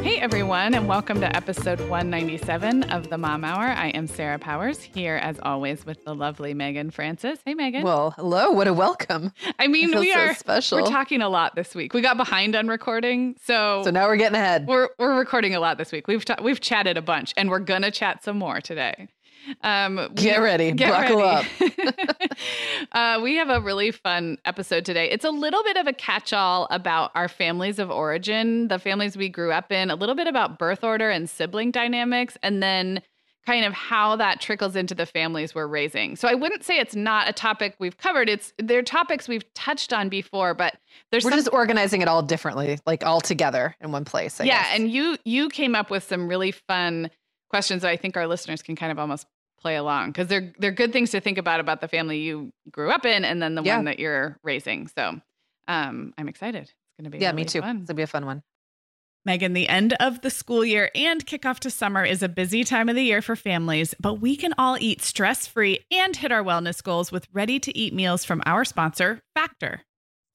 Hey everyone, and welcome to episode 197 of the Mom Hour. I am Sarah Powers, here as always with the lovely Meagan Francis. Hey Meagan. Well, hello. What a welcome. I mean, we are so special. We're talking a lot this week. We got behind on recording, so now we're getting ahead. We're recording a lot this week. We've chatted a bunch, and we're gonna chat some more today. Get ready, buckle up. We have a really fun episode today. It's a little bit of a catch-all about our families of origin, the families we grew up in, a little bit about birth order and sibling dynamics, and then kind of how that trickles into the families we're raising. So I wouldn't say it's not a topic we've covered. They're topics we've touched on before, but we're just organizing it all differently, like all together in one place, I guess. And you came up with some really fun questions that I think our listeners can kind of almost play along, because they're good things to think about the family you grew up in, and then the one that you're raising. So I'm excited. It's going to be really me too. Fun. It's going to be a fun one. Meagan, the end of the school year and kickoff to summer is a busy time of the year for families, but we can all eat stress-free and hit our wellness goals with ready-to-eat meals from our sponsor, Factor.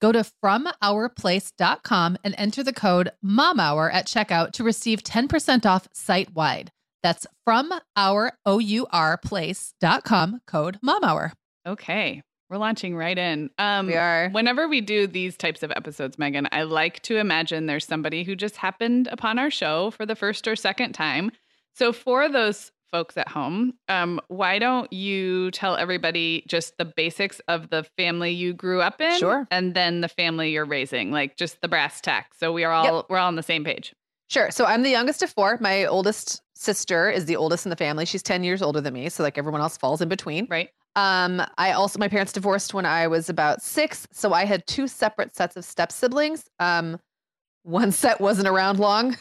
Go to FromOurPlace.com and enter the code MOMHOUR at checkout to receive 10% off site-wide. That's FromOurPlace.com, code MOMHOUR. Okay, we're launching right in. We are. Whenever we do these types of episodes, Meagan, I like to imagine there's somebody who just happened upon our show for the first or second time. So for those folks at home, why don't you tell everybody just the basics of the family you grew up in? Sure. And then the family you're raising, like just the brass tacks. So we're all on the same page. Sure. So I'm the youngest of four. My oldest sister is the oldest in the family. She's 10 years older than me. So like everyone else falls in between. Right. My parents divorced when I was about 6. So I had 2 separate sets of step siblings. One set wasn't around long,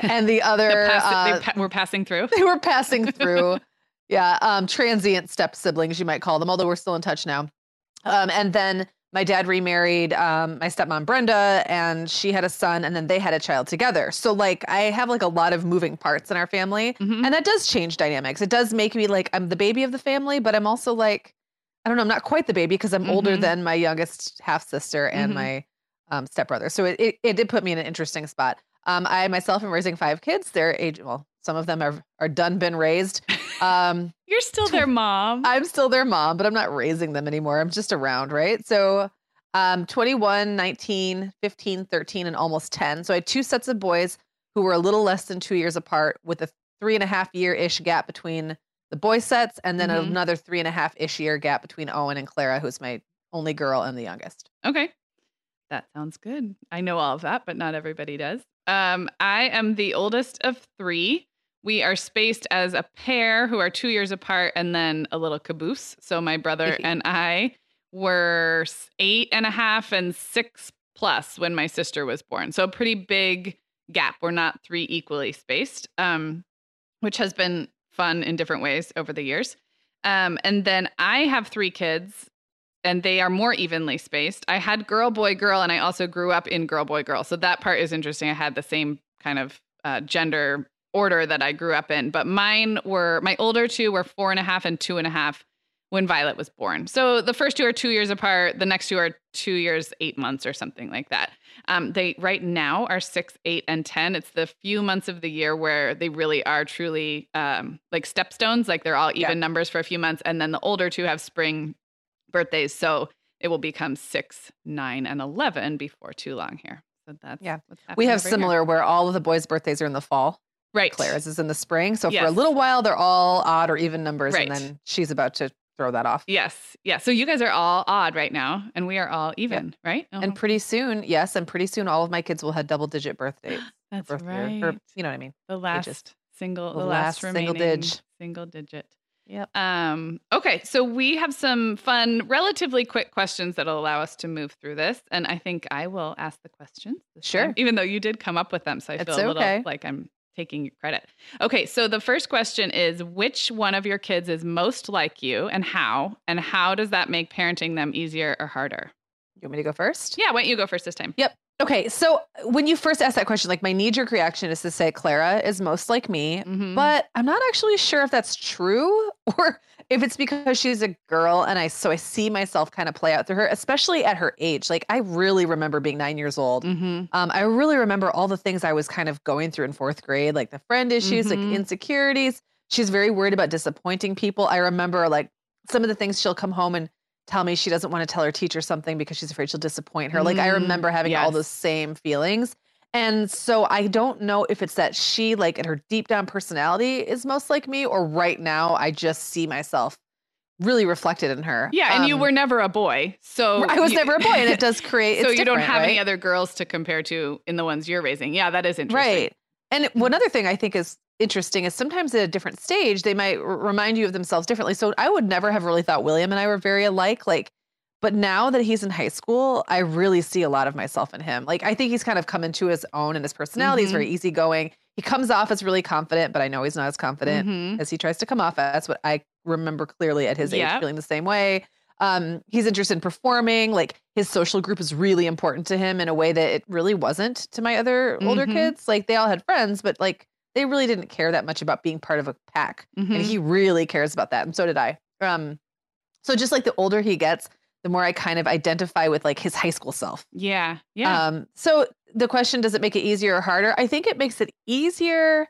and the other were passing through. They were passing through, yeah. Transient step siblings, you might call them, although we're still in touch now. And then my dad remarried my stepmom Brenda, and she had a son, and then they had a child together. So like I have like a lot of moving parts in our family, and that does change dynamics. It does make me like I'm the baby of the family, but I'm also like I don't know, I'm not quite the baby because I'm older than my youngest half sister and my stepbrother. So it did put me in an interesting spot. I myself am raising 5 kids. They're age, well, some of them are done, been raised. You're still their mom. I'm still their mom, but I'm not raising them anymore. I'm just around, right? So 21, 19, 15, 13, and almost 10. So I had 2 sets of boys who were a little less than 2 years apart with a 3.5-year-ish gap between the boy sets and then another 3.5-ish year gap between Owen and Clara, who's my only girl and the youngest. Okay. That sounds good. I know all of that, but not everybody does. I am the oldest of 3. We are spaced as a pair who are 2 years apart and then a little caboose. So my brother and I were 8.5 and 6 plus when my sister was born. So a pretty big gap. We're not 3 equally spaced, which has been fun in different ways over the years. And then I have 3 kids. And they are more evenly spaced. I had girl, boy, girl, and I also grew up in girl, boy, girl. So that part is interesting. I had the same kind of gender order that I grew up in. But my older 2 were 4.5 and 2.5 when Violet was born. So the first 2 are 2 years apart. The next 2 are 2 years, 8 months or something like that. They right now are 6, 8, and 10. It's the few months of the year where they really are truly like stepstones. Like they're all even numbers for a few months. And then the older 2 have spring birthdays, so it will become 6, 9, and 11 before too long here. So that's what's happening. We have similar where all of the boys' birthdays are in the fall. Right. Claire's is in the spring. So for a little while they're all odd or even numbers, and then she's about to throw that off. Yes. Yeah. So you guys are all odd right now, and we are all even, right? Uh-huh. And pretty soon all of my kids will have double-digit birth dates. That's right. Or, you know what I mean? The last single digit. Yep. Okay. So we have some fun, relatively quick questions that'll allow us to move through this. And I think I will ask the questions. Sure. Time, even though you did come up with them. So I feel a little like I'm taking credit. Okay. So the first question is, which one of your kids is most like you and how does that make parenting them easier or harder? You want me to go first? Yeah. Why don't you go first this time? Yep. Okay. So when you first asked that question, like my knee-jerk reaction is to say Clara is most like me, but I'm not actually sure if that's true or if it's because she's a girl and I see myself kind of play out through her, especially at her age. Like I really remember being 9 years old. I really remember all the things I was kind of going through in 4th grade, like the friend issues, like insecurities. She's very worried about disappointing people. I remember like some of the things she'll come home and tell me she doesn't want to tell her teacher something because she's afraid she'll disappoint her. Like I remember having all those same feelings. And so I don't know if it's that she like in her deep down personality is most like me or right now I just see myself really reflected in her. Yeah. And you were never a boy. So I was never a boy and it does create. So you don't have any other girls to compare to in the ones you're raising. Yeah, that is interesting. Right. And one other thing I think is interesting is sometimes at a different stage, they might remind you of themselves differently. So I would never have really thought William and I were very alike, but now that he's in high school, I really see a lot of myself in him. Like I think he's kind of come into his own and his personality is very easygoing. He comes off as really confident, but I know he's not as confident as he tries to come off as. That's what I remember clearly at his age, feeling the same way. He's interested in performing. Like, his social group is really important to him in a way that it really wasn't to my other older kids. Like, they all had friends, but like they really didn't care that much about being part of a pack. And he really cares about that. And so did I. So just like the older he gets, the more I kind of identify with like his high school self. Yeah. Yeah. So the question, does it make it easier or harder? I think it makes it easier.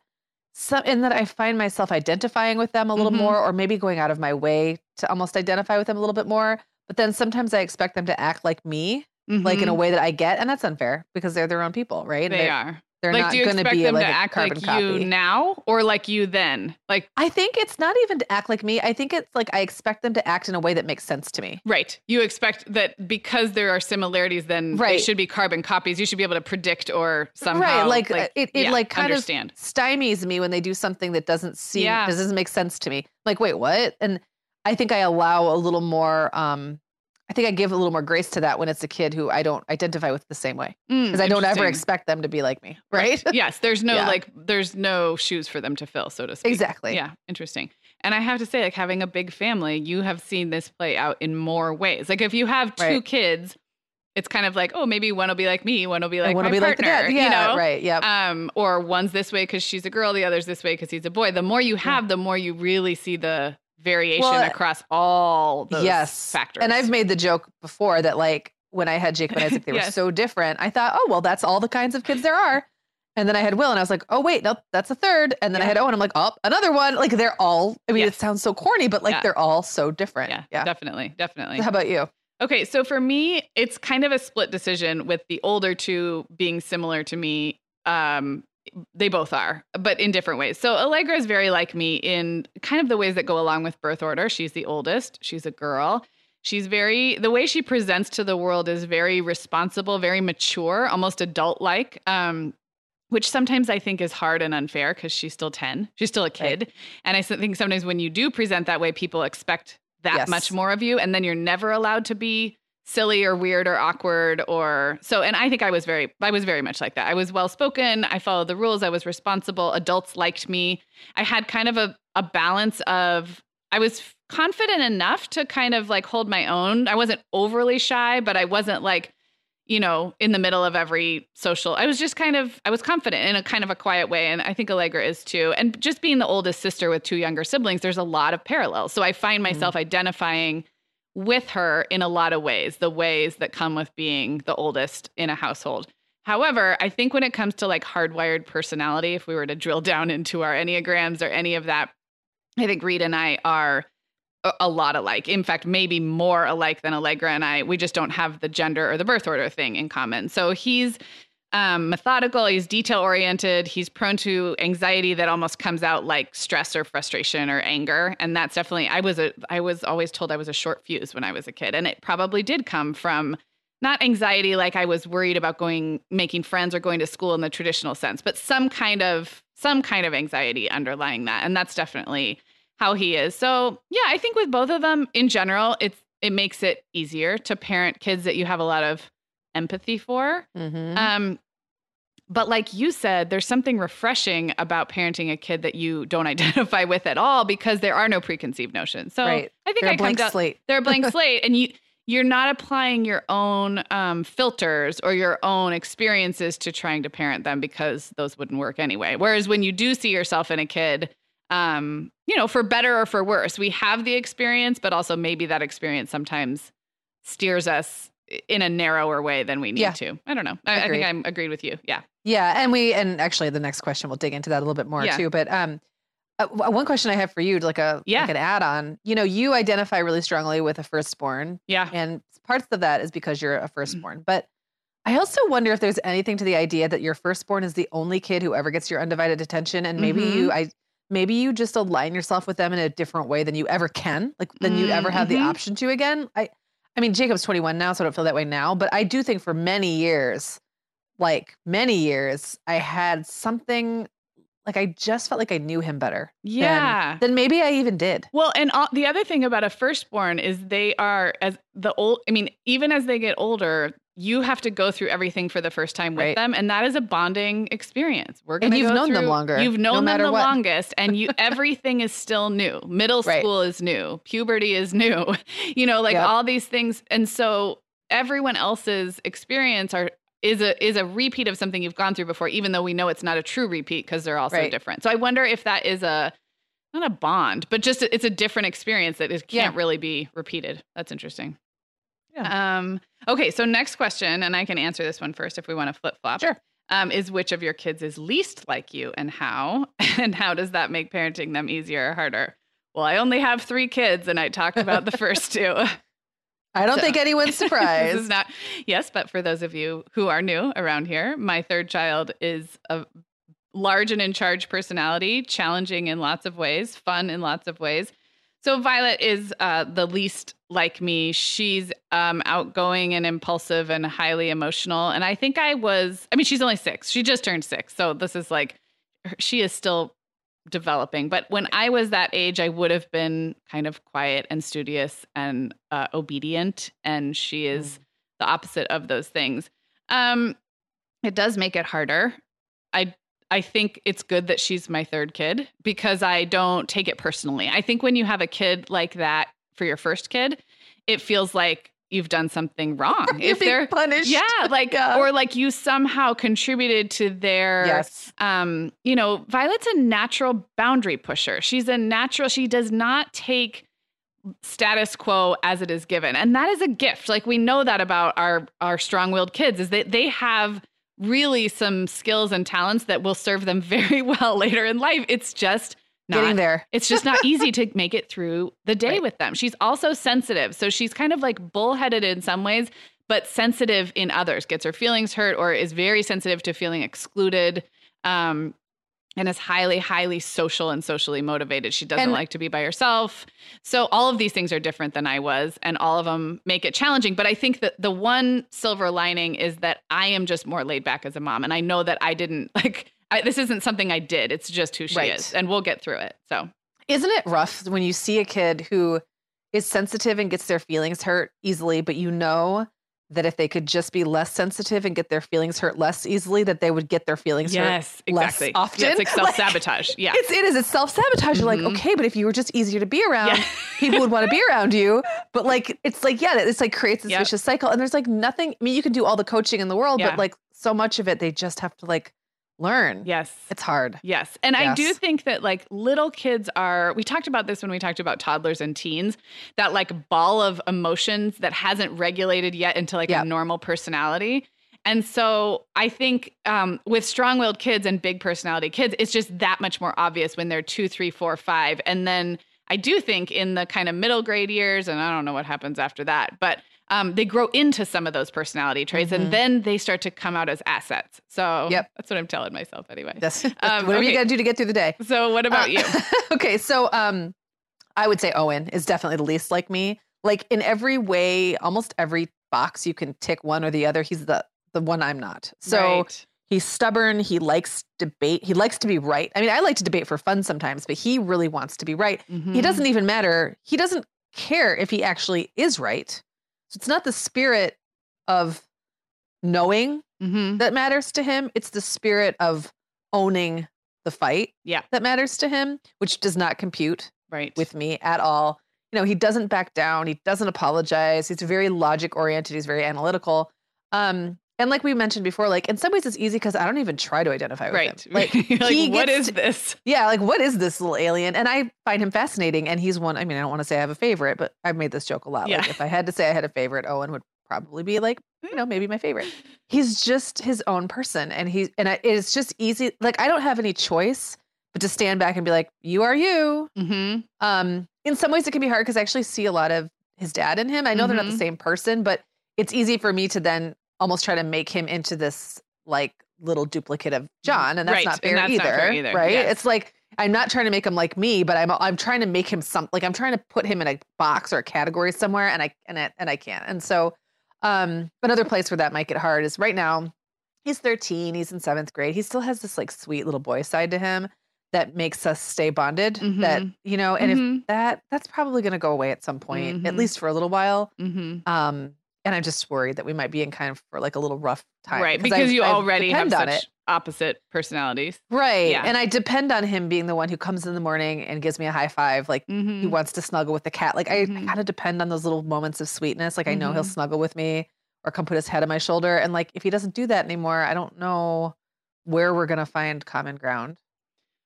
So, in that I find myself identifying with them a little more, or maybe going out of my way to almost identify with them a little bit more. But then sometimes I expect them to act like me, like in a way that I get. And that's unfair because they're their own people, right? They are. They're like, not going to be them like to act like copy. You now or like you then? Like, I think it's not even to act like me. I think it's like I expect them to act in a way that makes sense to me. Right. You expect that because there are similarities, then they should be carbon copies. You should be able to predict or somehow. Right. Like it like kind of stymies me when they do something that doesn't seem, doesn't make sense to me. Like, wait, what? And I think I allow a little more, I think I give a little more grace to that when it's a kid who I don't identify with the same way, because I don't ever expect them to be like me. Right. Yes. There's no like, there's no shoes for them to fill, so to speak. Exactly. Yeah. Interesting. And I have to say, like, having a big family, you have seen this play out in more ways. Like, if you have two kids, it's kind of like, oh, maybe one will be like me. One will be like my partner, like the dad. Yeah, you know? Right. Yeah. Or one's this way because she's a girl. The other's this way because he's a boy. The more you have, the more you really see the variation across all those factors. And I've made the joke before that, like, when I had Jake and Isaac, they were so different. I thought, oh, well, that's all the kinds of kids there are. And then I had Will and I was like, oh, wait, no, that's a third. And then I had Owen. I'm like, oh, another one. Like, they're all, I mean, it sounds so corny, but like they're all so different. Yeah, definitely. Definitely. How about you? Okay. So for me, it's kind of a split decision with the older two being similar to me. They both are, but in different ways. So Allegra is very like me in kind of the ways that go along with birth order. She's the oldest. She's a girl. She's very, the way she presents to the world is very responsible, very mature, almost adult-like, which sometimes I think is hard and unfair because she's still 10. She's still a kid. Right. And I think sometimes when you do present that way, people expect that much more of you. And then you're never allowed to be silly or weird or awkward or so. And I think I was very much like that. I was well-spoken. I followed the rules. I was responsible. Adults liked me. I had kind of a balance of, I was confident enough to kind of like hold my own. I wasn't overly shy, but I wasn't like, you know, in the middle of every social. I was just kind of, I was confident in a kind of a quiet way. And I think Allegra is too. And just being the oldest sister with two younger siblings, there's a lot of parallels. So I find myself identifying with her in a lot of ways, the ways that come with being the oldest in a household. However, I think when it comes to like hardwired personality, if we were to drill down into our Enneagrams or any of that, I think Reed and I are a lot alike. In fact, maybe more alike than Allegra and I. We just don't have the gender or the birth order thing in common. So he's methodical, he's detail-oriented, he's prone to anxiety that almost comes out like stress or frustration or anger. And that's definitely, I was always told I was a short fuse when I was a kid. And it probably did come from not anxiety, like I was worried about making friends or going to school in the traditional sense, but some kind of anxiety underlying that. And that's definitely how he is. So yeah, I think with both of them in general, it makes it easier to parent kids that you have a lot of empathy for. But like you said, there's something refreshing about parenting a kid that you don't identify with at all because there are no preconceived notions. So I think they're a blank slate, and you're not applying your own filters or your own experiences to trying to parent them because those wouldn't work anyway. Whereas when you do see yourself in a kid, you know, for better or for worse, we have the experience, but also maybe that experience sometimes steers us in a narrower way than we need to. I don't know. I think I'm agreed with you. Yeah. Yeah. And actually the next question, we'll dig into that a little bit more too. But one question I have for you, like an add on, you know, you identify really strongly with a firstborn. Yeah. And parts of that is because you're a firstborn. But I also wonder if there's anything to the idea that your firstborn is the only kid who ever gets your undivided attention. And maybe maybe you just align yourself with them in a different way than you ever can, like than you ever have the option to again. I mean, Jacob's 21 now, so I don't feel that way now, but I do think for many years, I had something like I just felt like I knew him better than maybe I even did. Well, and the other thing about a firstborn is they are even as they get older, you have to go through everything for the first time with them. And that is a bonding experience. We're going to go through. And you've known them longer. You've known them the longest. And you everything is still new. Middle school is new. Puberty is new. You know, like all these things. And so everyone else's experience is a repeat of something you've gone through before, even though we know it's not a true repeat because they're all so different. So I wonder if that is not a bond, but just it's a different experience that it can't really be repeated. That's interesting. Yeah. Okay. So next question, and I can answer this one first if we want to flip flop. Sure. Is which of your kids is least like you, and how? And how does that make parenting them easier or harder? Well, I only have 3 kids, and I talked about the first 2. I don't think anyone's surprised. This is not. Yes, but for those of you who are new around here, my 3rd child is a large and in charge personality, challenging in lots of ways, fun in lots of ways. So Violet is the least like me. She's outgoing and impulsive and highly emotional. And I think she's only 6. She just turned 6. So this is she is still developing. But when I was that age, I would have been kind of quiet and studious and obedient. And she is the opposite of those things. It does make it harder. I think it's good that she's my 3rd kid because I don't take it personally. I think when you have a kid like that for your first kid, it feels like you've done something wrong. If they're punished. Yeah. Or you somehow contributed to their, Violet's a natural boundary pusher. She does not take status quo as it is given. And that is a gift. We know that about our strong-willed kids is that they have really some skills and talents that will serve them very well later in life. It's just not getting there. It's just not easy to make it through the day with them. She's also sensitive. So she's kind of bullheaded in some ways, but sensitive in others, gets her feelings hurt or is very sensitive to feeling excluded. And is highly, highly social and socially motivated. She doesn't like to be by herself. So all of these things are different than I was, and all of them make it challenging. But I think that the one silver lining is that I am just more laid back as a mom. And I know that I didn't this isn't something I did. It's just who she is, and we'll get through it. So isn't it rough when you see a kid who is sensitive and gets their feelings hurt easily, but you know that if they could just be less sensitive and get their feelings hurt less easily, that they would get their feelings hurt less often. Yeah, it's like self-sabotage. Yeah. It's self-sabotage. You're okay, but if you were just easier to be around, people would want to be around you. But creates this vicious cycle. And there's nothing, you can do all the coaching in the world, but so much of it, they just have to learn. Yes. It's hard. Yes. And I do think that little kids we talked about this when we talked about toddlers and teens, that ball of emotions that hasn't regulated yet into a normal personality. And so I think with strong-willed kids and big personality kids, it's just that much more obvious when they're 2, 3, 4, 5. And then I do think in the kind of middle grade years, and I don't know what happens after that, but they grow into some of those personality traits, and then they start to come out as assets. So that's what I'm telling myself anyway. Whatever you got to do to get through the day. So what about you? Okay. So I would say Owen is definitely the least like me. In every way, almost every box you can tick one or the other. He's the one I'm not. So he's stubborn. He likes debate. He likes to be right. I mean, I like to debate for fun sometimes, but he really wants to be right. Mm-hmm. He doesn't even matter. He doesn't care if he actually is right. So it's not the spirit of knowing that matters to him. It's the spirit of owning the fight that matters to him, which does not compute with me at all. You know, he doesn't back down. He doesn't apologize. He's very logic oriented. He's very analytical. And we mentioned before, in some ways it's easy because I don't even try to identify with him. What is this? Yeah. What is this little alien? And I find him fascinating. And he's one, I mean, I don't want to say I have a favorite, but I've made this joke a lot. Yeah. If I had to say I had a favorite, Owen would probably be maybe my favorite. He's just his own person. And it's just easy. I don't have any choice but to stand back and be like, you are you. Mm-hmm. In some ways it can be hard because I actually see a lot of his dad in him. I know they're not the same person, but it's easy for me to then almost try to make him into this little duplicate of John. And that's not fair either. Right. Yes. It's I'm not trying to make him like me, but I'm trying to make him I'm trying to put him in a box or a category somewhere. And I can't. And so, another place where that might get hard is right now he's 13, he's in 7th grade. He still has this sweet little boy side to him that makes us stay bonded and if that's probably going to go away at some point, at least for a little while. And I'm just worried that we might be in kind of for like a little rough time. Right. Because you already have such opposite personalities. Right. Yeah. And I depend on him being the one who comes in the morning and gives me a high five. Like mm-hmm. he wants to snuggle with the cat. Like I kind of depend on those little moments of sweetness. Like I know he'll snuggle with me or come put his head on my shoulder. And like, if he doesn't do that anymore, I don't know where we're going to find common ground.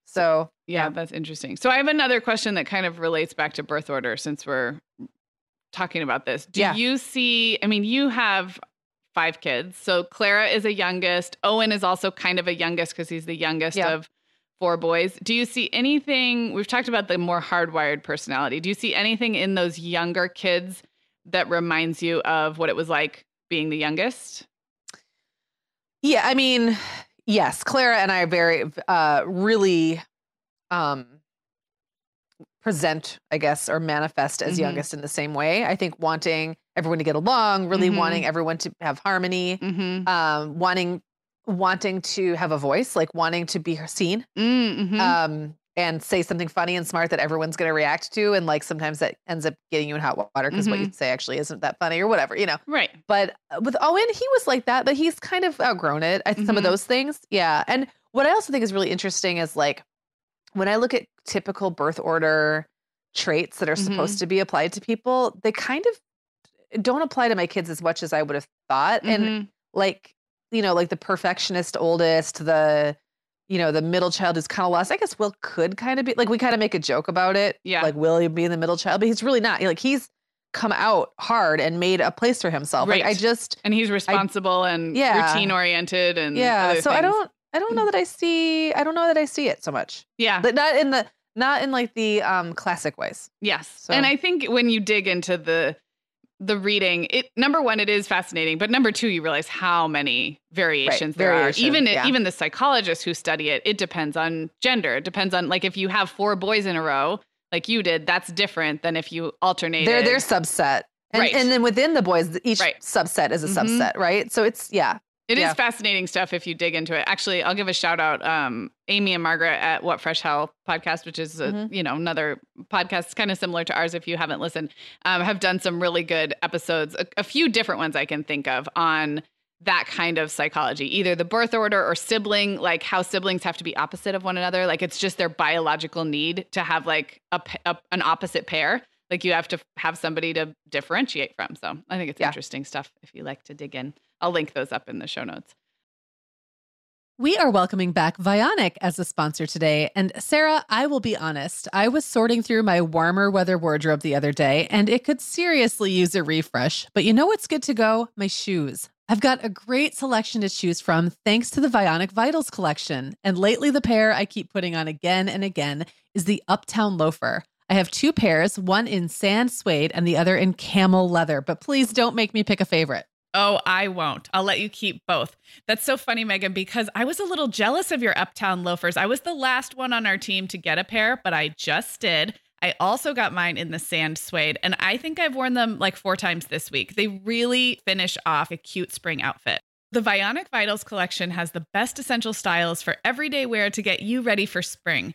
So yeah, that's interesting. So I have another question that kind of relates back to birth order since we're talking about this. Do you see, I mean, you have 5 kids. So Clara is a youngest. Owen is also kind of a youngest because he's the youngest of 4 boys. Do you see anything? We've talked about the more hardwired personality. Do you see anything in those younger kids that reminds you of what it was like being the youngest? Yeah. I mean, yes, Clara and I are very, really, present, I guess, or manifest as youngest in the same way. I think wanting everyone to get along, really wanting everyone to have harmony, wanting to have a voice, like wanting to be seen and say something funny and smart that everyone's going to react to. And like, sometimes that ends up getting you in hot water because what you say actually isn't that funny or whatever, you know? Right. But with Owen, he was like that, but he's kind of outgrown it. Some of those things. Yeah. And what I also think is really interesting is like, when I look at typical birth order traits that are supposed to be applied to people, they kind of don't apply to my kids as much as I would have thought. And like, you know, like the perfectionist oldest, the, you know, the middle child who's kind of lost. I guess Will could kind of be like, we kind of make a joke about it. Yeah. Like, will he be the middle child? But he's really not. Like, he's come out hard and made a place for himself. Right. Like, and he's responsible and routine oriented and other so things. I don't know that I see it so much. Yeah. But not in like the classic ways. Yes. So. And I think when you dig into the reading, number one, it is fascinating, but number two, you realize how many variations there are. Even the psychologists who study it, it depends on gender. It depends on like, if you have 4 boys in a row, like you did, that's different than if you alternate. They're their subset. And then within the boys, each subset is a subset. Right. So it's, It is fascinating stuff if you dig into it. Actually, I'll give a shout out, Amy and Margaret at What Fresh Hell podcast, which is, another podcast kind of similar to ours. If you haven't listened, have done some really good episodes, a few different ones I can think of on that kind of psychology, either the birth order or sibling, like how siblings have to be opposite of one another. Like it's just their biological need to have like an opposite pair. Like you have to have somebody to differentiate from. So I think it's interesting stuff if you like to dig in. I'll link those up in the show notes. We are welcoming back Vionic as a sponsor today. And Sarah, I will be honest, I was sorting through my warmer weather wardrobe the other day, and it could seriously use a refresh. But you know what's good to go? My shoes. I've got a great selection to choose from thanks to the Vionic Vitals collection. And lately, the pair I keep putting on again and again is the Uptown Loafer. I have 2 pairs, one in sand suede and the other in camel leather. But please don't make me pick a favorite. Oh, I won't. I'll let you keep both. That's so funny, Meagan, because I was a little jealous of your Uptown Loafers. I was the last one on our team to get a pair, but I just did. I also got mine in the sand suede, and I think I've worn them like 4 times this week. They really finish off a cute spring outfit. The Vionic Vitals collection has the best essential styles for everyday wear to get you ready for spring.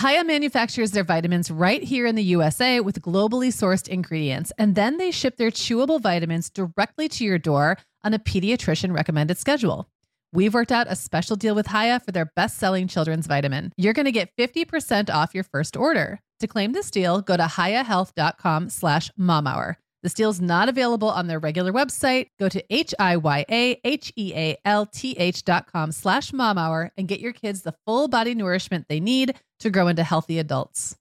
Hiya manufactures their vitamins right here in the USA with globally sourced ingredients, and then they ship their chewable vitamins directly to your door on a pediatrician recommended schedule. We've worked out a special deal with Hiya for their best-selling children's vitamin. You're going to get 50% off your first order. To claim this deal, go to hiyahealth.com/momhour. This deal is not available on their regular website. Go to hiyahealth.com/momhour and get your kids the full body nourishment they need to grow into healthy adults.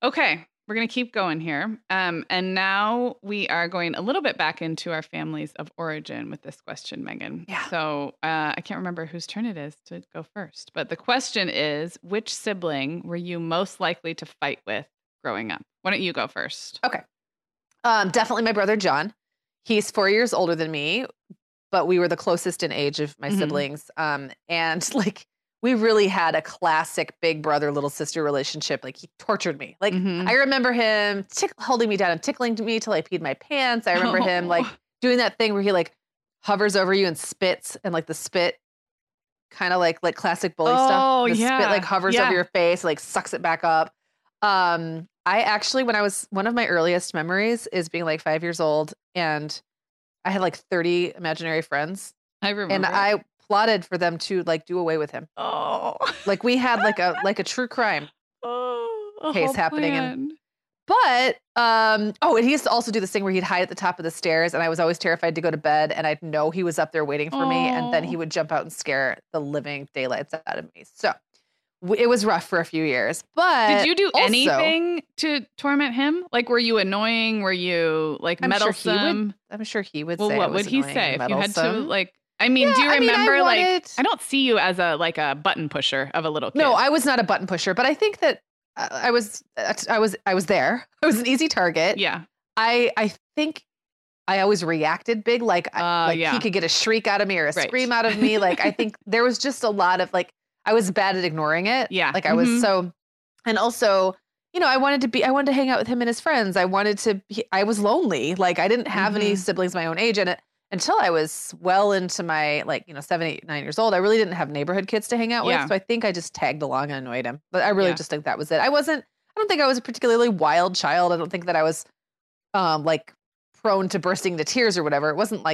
Okay, we're going to keep going here. And now we are going a little bit back into our families of origin with this question, Meagan. Yeah. So I can't remember whose turn it is to go first, but the question is, which sibling were you most likely to fight with growing up? Why don't you go first? Okay. Definitely my brother, John. He's 4 years older than me, but we were the closest in age of my siblings. And like, we really had a classic big brother, little sister relationship. Like, he tortured me. Like, I remember him holding me down and tickling me till I peed my pants. I remember him like doing that thing where he like hovers over you and spits, and like the spit kind of like classic bully stuff. Spit like hovers over your face, like sucks it back up. I actually, when I was, one of my earliest memories is being like 5 years old, and I had like 30 imaginary friends. I remember. And I plotted for them to like do away with him. Oh, like we had like a true crime case happening. And he used to also do this thing where he'd hide at the top of the stairs, and I was always terrified to go to bed, and I'd know he was up there waiting for me, and then he would jump out and scare the living daylights out of me. So it was rough for a few years. But did you do anything to torment him? Like, were you annoying? Were you like meddlesome? I'm sure he would. Well, what would he say if you had to like? I mean, do you remember, I don't see you as a button pusher of a little kid. No, I was not a button pusher, but I think that I was there. I was an easy target. Yeah. I think I always reacted big. He could get a shriek out of me or a scream out of me. Like, I think there was just a lot of like, I was bad at ignoring it. Yeah. Like I was so, and also, you know, I wanted to hang out with him and his friends. I was lonely. Like, I didn't have any siblings my own age, and until I was well into my, 7, 8, 9 years old, I really didn't have neighborhood kids to hang out with. So I think I just tagged along and annoyed him. But I really just think that was it. I don't think I was a particularly wild child. I don't think that I was prone to bursting into tears or whatever. It wasn't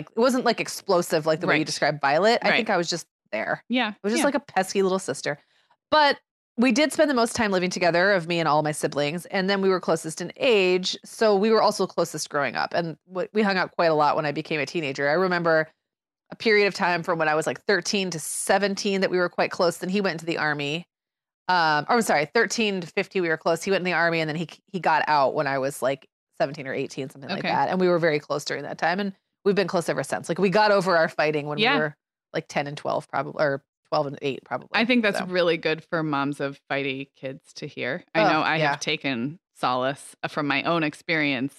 explosive like the way you described Violet. I think I was just there. Yeah. It was just like a pesky little sister. But we did spend the most time living together of me and all my siblings. And then we were closest in age. So we were also closest growing up. And we hung out quite a lot when I became a teenager. I remember a period of time from when I was like 13 to 17 that we were quite close. Then he went into the army. 13 to 15, we were close. He went in the army, and then he got out when I was like 17 or 18, something like that. And we were very close during that time. And we've been close ever since. Like, we got over our fighting when we were like 10 and 12 probably, or 12 and 8 probably. I think that's really good for moms of fighty kids to hear. I know I have taken solace from my own experience,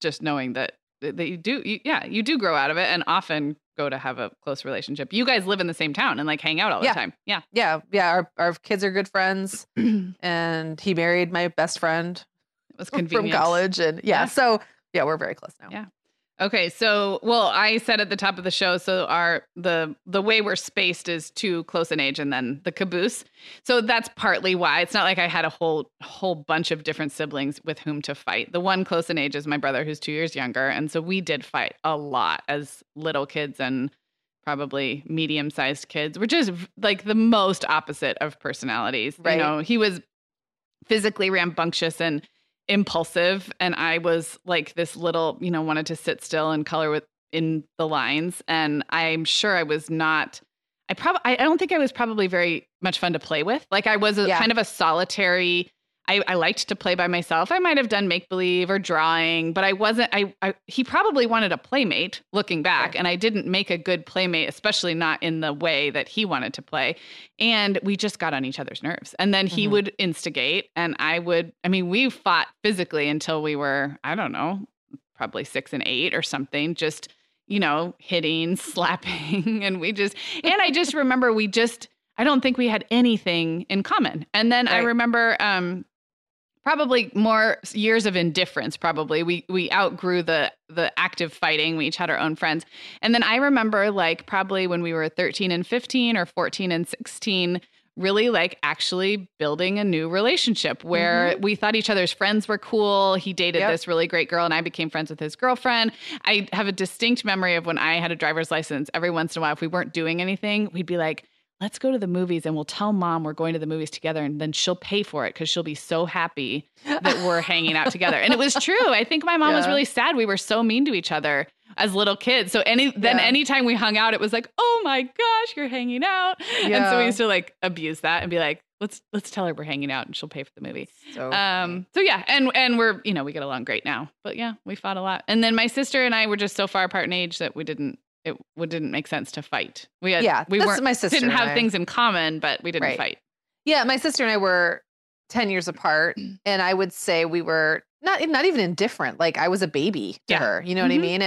just knowing that you do grow out of it and often go to have a close relationship. You guys live in the same town and like hang out all the time. Yeah. Yeah. Yeah. Our kids are good friends, and he married my best friend. It was convenient. From college. And so we're very close now. Yeah. Okay, so, I said at the top of the show, so the way we're spaced is too close in age and then the caboose. So that's partly why. It's not like I had a whole bunch of different siblings with whom to fight. The one close in age is my brother, who's 2 years younger. And so we did fight a lot as little kids and probably medium-sized kids, which is like the most opposite of personalities. Right. You know, he was physically rambunctious and impulsive, and I was like this little, wanted to sit still and color in the lines. And I'm sure I was not. I don't think I was probably very much fun to play with. Like, I was kind of a solitary. I liked to play by myself. I might have done make believe or drawing, but I wasn't. He probably wanted a playmate, looking back, and I didn't make a good playmate, especially not in the way that he wanted to play. And we just got on each other's nerves. And then he would instigate, and we fought physically until we were, I don't know, probably 6 and 8 or something. Just, hitting, slapping, and I just remember I don't think we had anything in common. And then I remember probably more years of indifference. Probably we outgrew the active fighting. We each had our own friends. And then I remember, like, probably when we were 13 and 15 or 14 and 16, really like actually building a new relationship where we thought each other's friends were cool. He dated this really great girl and I became friends with his girlfriend. I have a distinct memory of when I had a driver's license, every once in a while, if we weren't doing anything, we'd be like, let's go to the movies and we'll tell mom we're going to the movies together and then she'll pay for it because she'll be so happy that we're hanging out together. And it was true. I think my mom was really sad. We were so mean to each other as little kids. So anytime we hung out, it was like, oh my gosh, you're hanging out. Yeah. And so we used to like abuse that and be like, let's tell her we're hanging out and she'll pay for the movie. So, so yeah. And we're, you know, we get along great now, but yeah, we fought a lot. And then my sister and I were just so far apart in age that it didn't make sense to fight. We didn't have things in common, but we didn't fight. Yeah. My sister and I were 10 years apart and I would say we were not even indifferent. Like I was a baby to her, you know what I mean?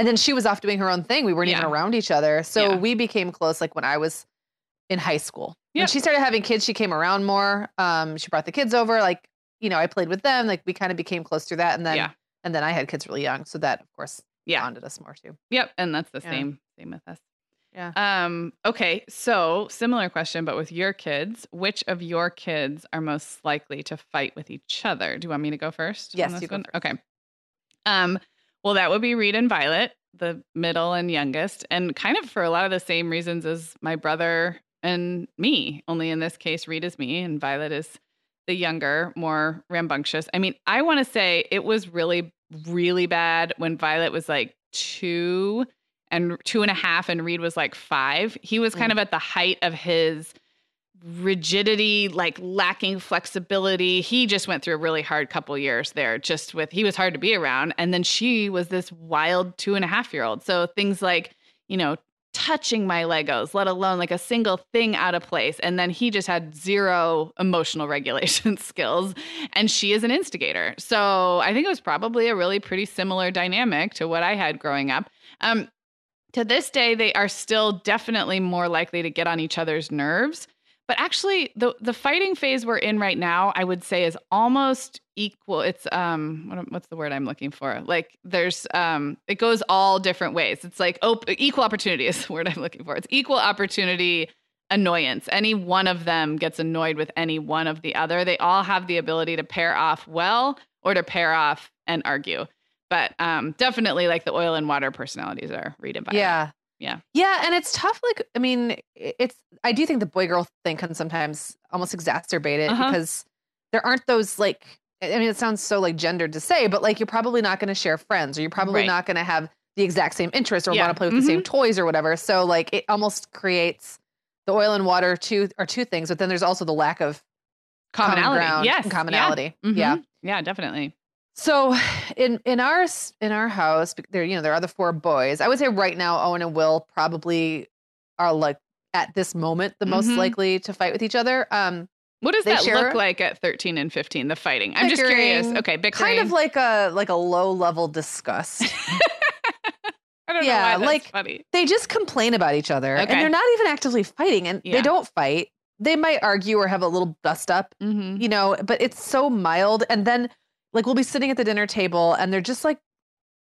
And then she was off doing her own thing. We weren't even around each other. So we became close. Like when I was in high school, when she started having kids, she came around more. She brought the kids over. Like, you know, I played with them. Like we kind of became close through that. And then I had kids really young. So that of course bonded us more too. Yep. And that's the same with us. Yeah. Okay. So similar question, but with your kids, which of your kids are most likely to fight with each other? Do you want me to go first? Yes, you go first. Okay. Well, that would be Reed and Violet, the middle and youngest, and kind of for a lot of the same reasons as my brother and me, only in this case, Reed is me and Violet is the younger, more rambunctious. I mean, I want to say it was really, really bad when Violet was like 2 and 2.5 and Reed was like 5. He was kind of at the height of his rigidity, like lacking flexibility. He just went through a really hard couple years there he was hard to be around. And then she was this wild 2.5-year-old. So things like, you know, touching my Legos, let alone like a single thing out of place. And then he just had zero emotional regulation skills and she is an instigator. So I think it was probably a really pretty similar dynamic to what I had growing up. To this day, they are still definitely more likely to get on each other's nerves. But actually, the fighting phase we're in right now, I would say, is almost equal. It's what's the word I'm looking for? Like there's it goes all different ways. It's like equal opportunity is the word I'm looking for. It's equal opportunity annoyance. Any one of them gets annoyed with any one of the other. They all have the ability to pair off well or to pair off and argue. But definitely, like the oil and water personalities are Reed and Violet. Yeah. Yeah. Yeah. And it's tough. Like, I mean, I do think the boy girl thing can sometimes almost exacerbate it because there aren't those like, I mean, it sounds so like gendered to say, but like, you're probably not going to share friends or you're probably not going to have the exact same interests or want to play with the same toys or whatever. So like it almost creates the oil and water two things, but then there's also the lack of commonality. Yes. Commonality. Yeah. Mm-hmm. Yeah, definitely. So in our house, there are the 4 boys. I would say right now, Owen and Will probably are like at this moment, the most likely to fight with each other. What does that look like at 13 and 15, the fighting? I'm just curious. Okay. Bickering. Kind of like a low level disgust. I don't know why that's like, funny. They just complain about each other and they're not even actively fighting and they don't fight. They might argue or have a little dust up, you know, but it's so mild. And then, like we'll be sitting at the dinner table and they're just like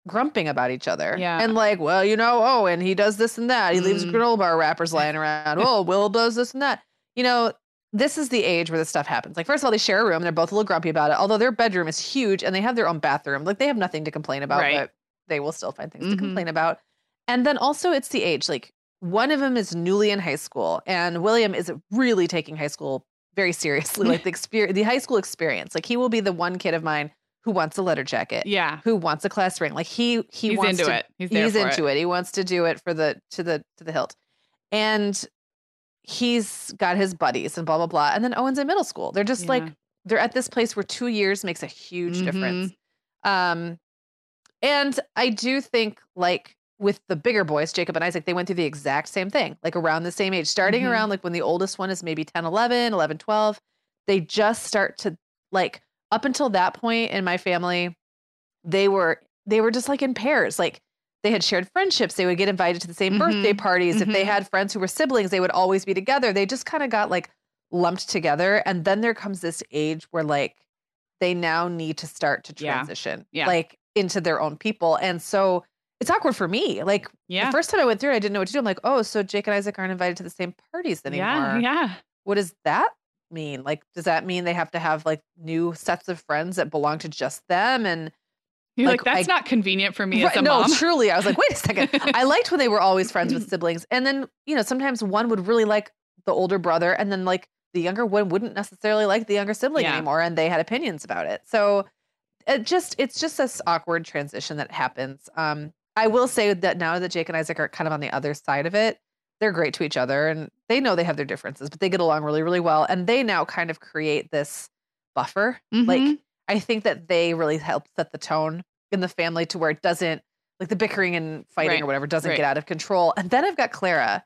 grumping about each other and like, well, you know, oh, and he does this and that. He leaves granola bar wrappers lying around. Oh, Will does this and that. You know, this is the age where this stuff happens. Like, first of all, they share a room. They're both a little grumpy about it. Although their bedroom is huge and they have their own bathroom. Like they have nothing to complain about, but they will still find things to complain about. And then also it's the age, like one of them is newly in high school and William is really taking high school very seriously, like the high school experience. Like he will be the one kid of mine who wants a letter jacket. Yeah. Who wants a class ring. Like he's wants into it. He's into it. He wants to do it to the hilt. And he's got his buddies and blah, blah, blah. And then Owen's in middle school. They're just like, they're at this place where 2 years makes a huge difference. And I do think like with the bigger boys, Jacob and Isaac, they went through the exact same thing, like around the same age, starting around like when the oldest one is maybe 10, 11, 11, 12, they just start to like up until that point in my family, they were just like in pairs. Like they had shared friendships. They would get invited to the same birthday parties. If they had friends who were siblings, they would always be together. They just kind of got like lumped together. And then there comes this age where like they now need to start to transition like into their own people. And so it's awkward for me. Like the first time I went through it, I didn't know what to do. I'm like, oh, so Jake and Isaac aren't invited to the same parties anymore. Yeah. What does that mean? Like, does that mean they have to have like new sets of friends that belong to just them? And you're like that's not convenient for me as a mom. No, truly. I was like, wait a second. I liked when they were always friends with siblings. And then, you know, sometimes one would really like the older brother and then like the younger one wouldn't necessarily like the younger sibling anymore. And they had opinions about it. So it's just this awkward transition that happens. I will say that now that Jake and Isaac are kind of on the other side of it, they're great to each other and they know they have their differences, but they get along really, really well. And they now kind of create this buffer. Mm-hmm. Like, I think that they really help set the tone in the family to where it doesn't, like the bickering and fighting or whatever doesn't get out of control. And then I've got Clara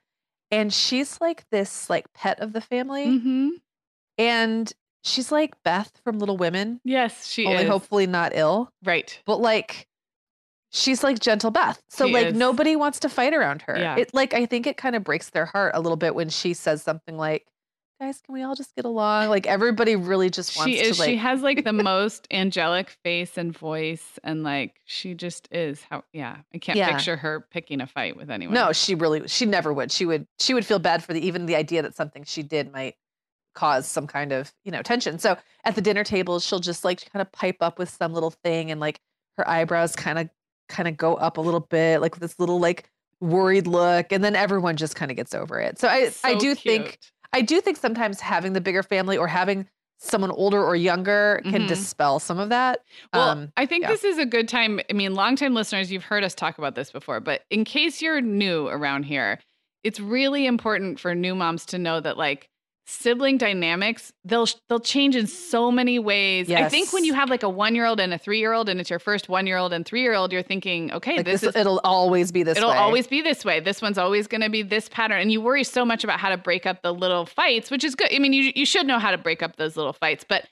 and she's like this like pet of the family. Mm-hmm. And she's like Beth from Little Women. Yes, she is. Only hopefully not ill. Right. But like, she's like gentle Beth. So she like is. Nobody wants to fight around her. Yeah. It like, I think it kind of breaks their heart a little bit when she says something like, guys, can we all just get along? Like everybody really just wants to like. She has like the most angelic face and voice and like, she just is how, I can't picture her picking a fight with anyone. No, she never would. She would feel bad for even the idea that something she did might cause some kind of, tension. So at the dinner table, she'll just like kind of pipe up with some little thing and like her eyebrows kind of go up a little bit, like this little like worried look, and then everyone just kind of gets over it. I do think sometimes having the bigger family or having someone older or younger can dispel some of that. Well, I think this is a good time. I mean, longtime listeners, you've heard us talk about this before, but in case you're new around here, it's really important for new moms to know that like sibling dynamics, they'll change in so many ways. Yes. I think when you have like a 1-year-old and a 3-year-old and it's your first 1-year-old and 3-year-old, you're thinking, okay, like this is, it'll always be this way. This one's always going to be this pattern. And you worry so much about how to break up the little fights, which is good. I mean, you should know how to break up those little fights, but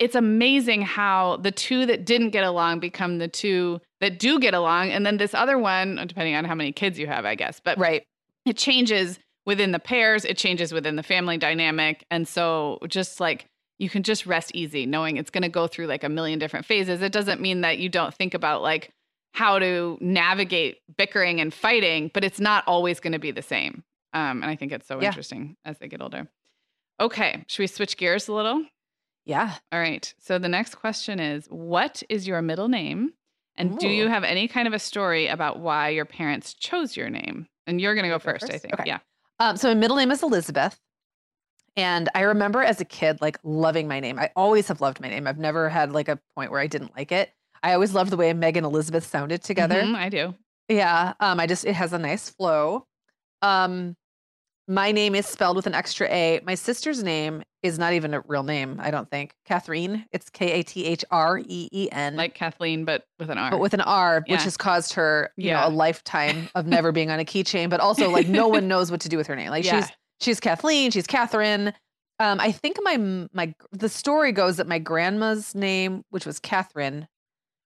it's amazing how the two that didn't get along become the two that do get along. And then this other one, depending on how many kids you have, I guess, but it changes within the pairs, it changes within the family dynamic. And so just like, you can just rest easy knowing it's going to go through like a million different phases. It doesn't mean that you don't think about like how to navigate bickering and fighting, but it's not always going to be the same. And I think it's so interesting as they get older. Okay. Should we switch gears a little? Yeah. All right. So the next question is, what is your middle name? And do you have any kind of a story about why your parents chose your name? And you're going to go first, I think. Okay. Yeah. So my middle name is Elizabeth. And I remember as a kid, like loving my name. I always have loved my name. I've never had like a point where I didn't like it. I always loved the way Meagan and Elizabeth sounded together. Mm-hmm, I do. Yeah. It has a nice flow. My name is spelled with an extra A. My sister's name is not even a real name. I don't think. Kathreen. It's Kathreen. Like Kathleen, but with an R. But with an R, which has caused her, you know, a lifetime of never being on a keychain, but also like no one knows what to do with her name. Like she's Kathleen, she's Kathryn. I think the story goes that my grandma's name, which was Kathryn,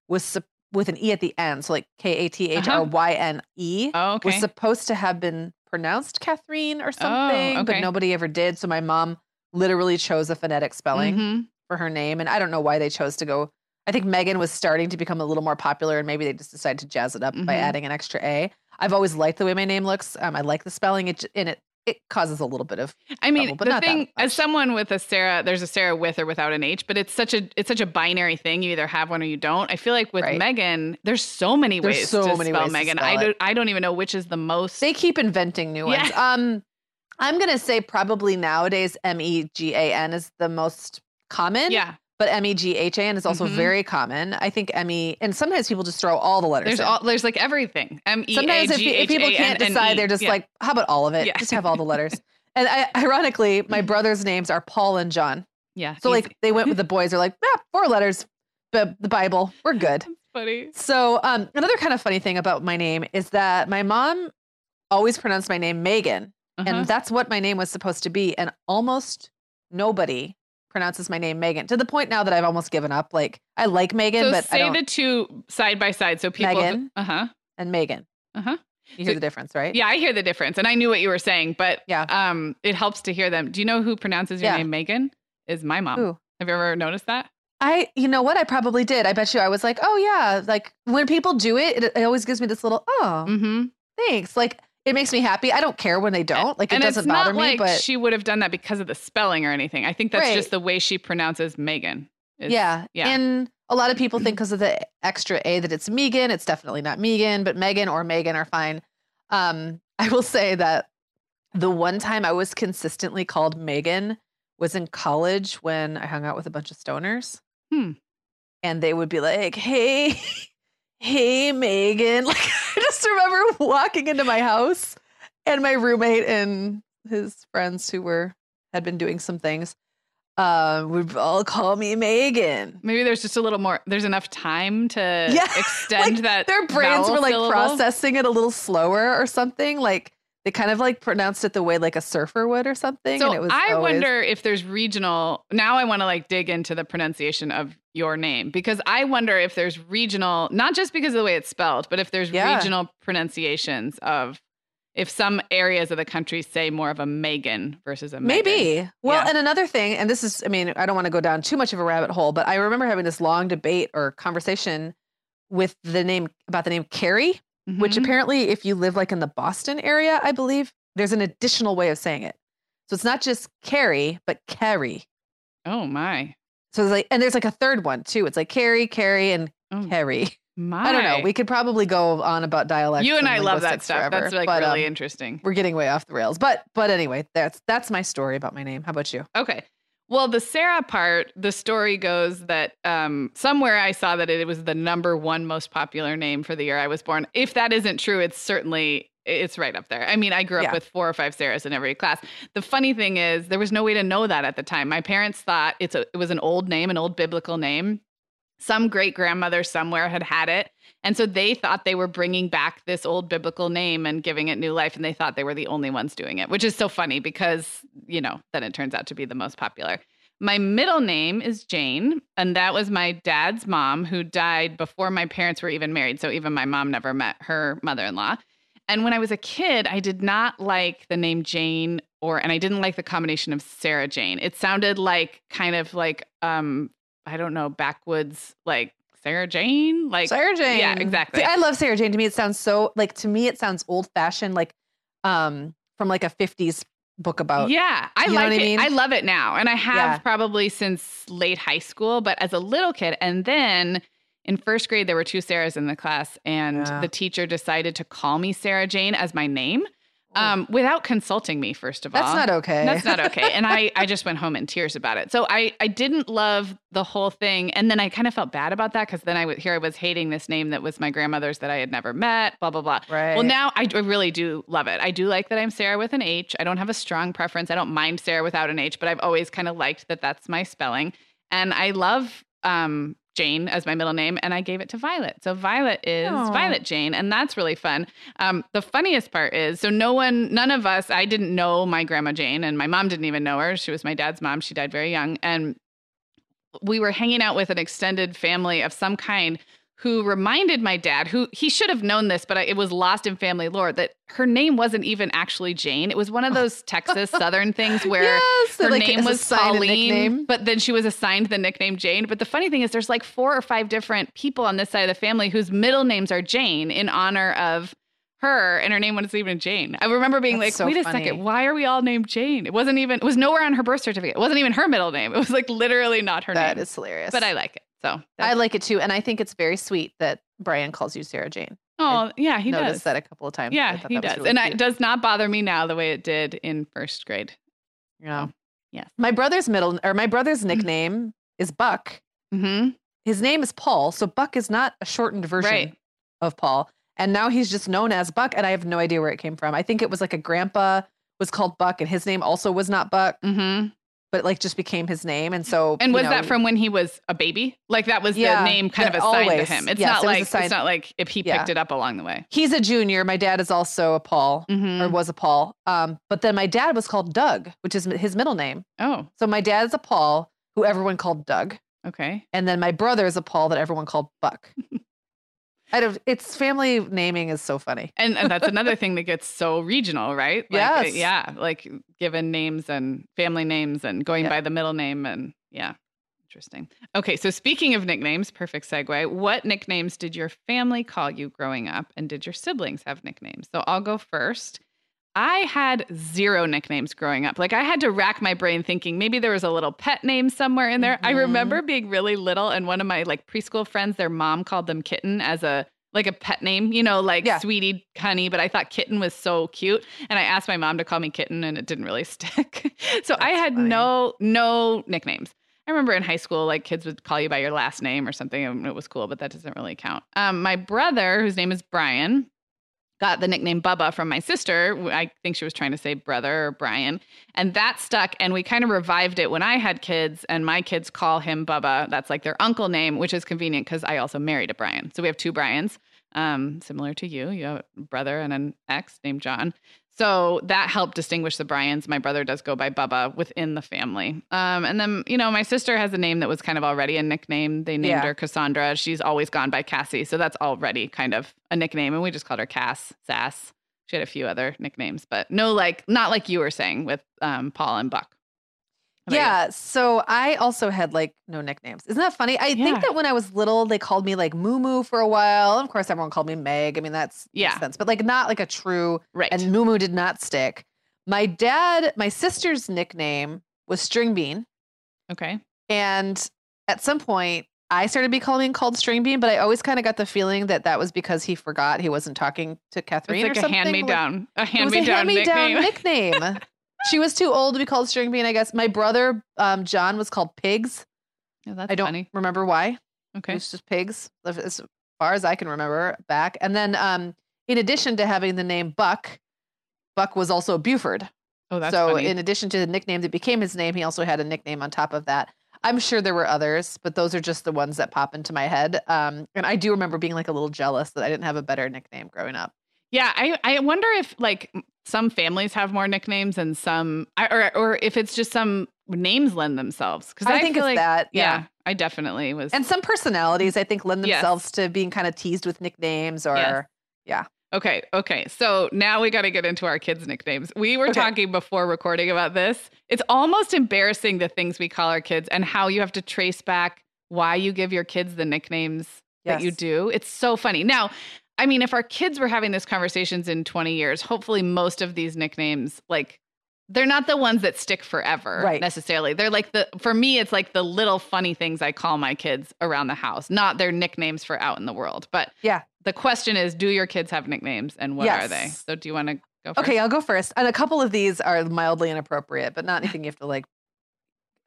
was with an E at the end. So like Kathryn was supposed to have been pronounced Kathreen or something, but nobody ever did. So my mom literally chose a phonetic spelling for her name. And I don't know why they chose to go. I think Meagan was starting to become a little more popular and maybe they just decided to jazz it up by adding an extra A. I've always liked the way my name looks. I like the spelling it causes a little bit of trouble, but the not thing as someone with a Sarah, there's a Sarah with or without an H, but it's such a binary thing. You either have one or you don't. I feel like with Meagan, there's so many ways to spell Meagan. I don't even know which is the most. They keep inventing new ones. I'm going to say probably nowadays Megan is the most common. Yeah. But Meghan is also very common. I think and sometimes people just throw all the letters. There's like everything. Meagan. Sometimes if people can't decide, they're just like, how about all of it? Yeah. Just have all the letters. And ironically, my brothers' names are Paul and John. Yeah. So like they went with the boys. They're like, 4 letters, but the Bible, we're good. That's funny. So another kind of funny thing about my name is that my mom always pronounced my name Meagan. Uh-huh. And that's what my name was supposed to be. And almost nobody pronounces my name Meagan, to the point now that I've almost given up. Like I like Meagan, but I don't. Say the two side by side. So people, Meagan and Meagan. You hear the difference, right? Yeah, I hear the difference. And I knew what you were saying, but it helps to hear them. Do you know who pronounces your name Meagan? Is my mom. Ooh. Have you ever noticed that? You know what? I probably did. I bet you I was like, oh yeah. Like when people do it, it always gives me this little, thanks. Like It makes me happy. I don't care when they don't. Like, and it doesn't bother me. It's not like she would have done that because of the spelling or anything. I think that's right. Just the way she pronounces Meagan. Yeah. And a lot of people think because of the extra A that it's Meagan. It's definitely not Meagan, but Meagan or Meagan are fine. I will say that the one time I was consistently called Meagan was in college when I hung out with a bunch of stoners. And they would be like, hey, Meagan. Like, I just remember walking into my house and my roommate and his friends who had been doing some things would all call me Meagan. Maybe there's just a little more, there's enough time to extend like that. Their brains were like syllable, processing it a little slower or something. Like they kind of like pronounced it the way like a surfer would or something. So and it was I wonder if there's regional, now I want to like dig into the pronunciation of your name because I wonder if there's regional, not just because of the way it's spelled, but if there's regional pronunciations of if some areas of the country say more of a Meagan versus a Meagan. Maybe. Well, and another thing, and this is, I mean, I don't want to go down too much of a rabbit hole, but I remember having this long debate or conversation with about the name Carrie, which apparently if you live like in the Boston area, I believe there's an additional way of saying it. So it's not just Carrie, but Carrie. Oh my. So it's like, and there's like a third one too. It's like Carrie, and Carrie. My. I don't know. We could probably go on about dialects. You and I love that stuff. Forever, that's like really interesting. We're getting way off the rails. But anyway, that's my story about my name. How about you? Okay. Well, the Sarah part, the story goes that somewhere I saw that it was the #1 most popular name for the year I was born. If that isn't true, it's right up there. I mean, I grew up with 4 or 5 Sarahs in every class. The funny thing is there was no way to know that at the time. My parents thought it was an old name, an old biblical name. Some great-grandmother somewhere had it. And so they thought they were bringing back this old biblical name and giving it new life. And they thought they were the only ones doing it, which is so funny because, you know, then it turns out to be the most popular. My middle name is Jane. And that was my dad's mom who died before my parents were even married. So even my mom never met her mother-in-law. And when I was a kid, I did not like the name Jane and I didn't like the combination of Sarah Jane. It sounded like kind of like, I don't know, backwoods, like Sarah Jane, like Sarah Jane. Yeah, exactly. See, I love Sarah Jane. To me, it sounds so like old fashioned, like from like a 50s book about. Yeah, I like it. I mean? I love it now. And I have probably since late high school, but as a little kid. And then in first grade, there were 2 Sarahs in the class and the teacher decided to call me Sarah Jane as my name. Without consulting me, first of all. That's not okay. And I just went home in tears about it. So I didn't love the whole thing. And then I kind of felt bad about that because then I was hating this name that was my grandmother's that I had never met, blah, blah, blah. Right. Well, now I really do love it. I do like that I'm Sarah with an H. I don't have a strong preference. I don't mind Sarah without an H, but I've always kind of liked that that's my spelling. And I love Jane as my middle name, and I gave it to Violet. So Violet is Violet Jane, and that's really fun. The funniest part is, so none of us, I didn't know my grandma Jane, and my mom didn't even know her. She was my dad's mom. She died very young. And we were hanging out with an extended family of some kind who reminded my dad, who he should have known this, but it was lost in family lore, that her name wasn't even actually Jane. It was one of those Texas Southern things where her name was Pauline, but then she was assigned the nickname Jane. But the funny thing is there's like 4 or 5 different people on this side of the family whose middle names are Jane in honor of her, and her name wasn't even Jane. I remember being wait a second, why are we all named Jane? It was nowhere on her birth certificate. It wasn't even her middle name. It was like literally not her name. That is hilarious. But I like it. So I like it too. And I think it's very sweet that Brian calls you Sarah Jane. Oh, yeah, he does. I noticed that a couple of times. Yeah, he does. Really and it does not bother me now the way it did in first grade. Yeah. So, yes. My brother's nickname is Buck. Mm-hmm. His name is Paul. So Buck is not a shortened version of Paul. And now he's just known as Buck. And I have no idea where it came from. I think it was like a grandpa was called Buck and his name also was not Buck. Mm-hmm. But like just became his name. And so, and was that from when he was a baby? Like that was the name kind of assigned to him. It's not like, if he picked it up along the way. He's a junior. My dad is also a Paul or was a Paul. But then my dad was called Doug, which is his middle name. Oh. So my dad is a Paul who everyone called Doug. Okay. And then my brother is a Paul that everyone called Buck. It's family naming is so funny. And that's another thing that gets so regional, right? Like, yes. Yeah. Like given names and family names and going by the middle name and Interesting. Okay, so speaking of nicknames, perfect segue. What nicknames did your family call you growing up, and did your siblings have nicknames? So I'll go first. I had zero nicknames growing up. Like, I had to rack my brain thinking maybe there was a little pet name somewhere in there. Mm-hmm. I remember being really little, and one of my like preschool friends, their mom called them Kitten as a pet name, you know, like Sweetie, Honey, but I thought Kitten was so cute. And I asked my mom to call me Kitten, and it didn't really stick. So that's I had funny. no nicknames. I remember in high school, like, kids would call you by your last name or something, and it was cool, but that doesn't really count. My brother, whose name is Brian, got the nickname Bubba from my sister. I think she was trying to say brother or Brian, and that stuck. And we kind of revived it when I had kids, and my kids call him Bubba. That's like their uncle name, which is convenient because I also married a Brian. So we have two Brians, similar to you. You have a brother and an ex named John. So that helped distinguish the Bryans. My brother does go by Bubba within the family. And then, you know, my sister has a name that was kind of already a nickname. They named her Cassandra. She's always gone by Cassie. So that's already kind of a nickname. And we just called her Cass, Sass. She had a few other nicknames, but no, like, not like you were saying with Paul and Buck. Yeah. So I also had like no nicknames. Isn't that funny? I think that when I was little, they called me like Moo Moo for a while. Of course, everyone called me Meg. I mean, that's makes sense, but like not like a true. Right. And Moo Moo did not stick. My sister's nickname was String Bean. Okay. And at some point I started being called String Bean, but I always kind of got the feeling that was because he forgot he wasn't talking to Catherine. It's like a hand-me-down, like, a hand-me-down nickname. She was too old to be called String Bean, I guess. My brother, John, was called Pigs. Oh, that's funny. I don't remember why. Okay. It was just Pigs, as far as I can remember back. And then in addition to having the name Buck was also Buford. Oh, that's funny. So in addition to the nickname that became his name, he also had a nickname on top of that. I'm sure there were others, but those are just the ones that pop into my head. And I do remember being like a little jealous that I didn't have a better nickname growing up. Yeah, I wonder if like some families have more nicknames and some, or if it's just some names lend themselves. Because I think it's like, that. Yeah, I definitely was. And some personalities I think lend themselves to being kind of teased with nicknames or yeah. Okay. So now we got to get into our kids' nicknames. We were talking before recording about this. It's almost embarrassing the things we call our kids and how you have to trace back why you give your kids the nicknames that you do. It's so funny. Now, I mean, if our kids were having these conversations in 20 years, hopefully most of these nicknames, like, they're not the ones that stick forever necessarily. They're like for me, it's like the little funny things I call my kids around the house, not their nicknames for out in the world. But the question is, do your kids have nicknames and what are they? So do you want to go first? Okay, I'll go first. And a couple of these are mildly inappropriate, but not anything you have to like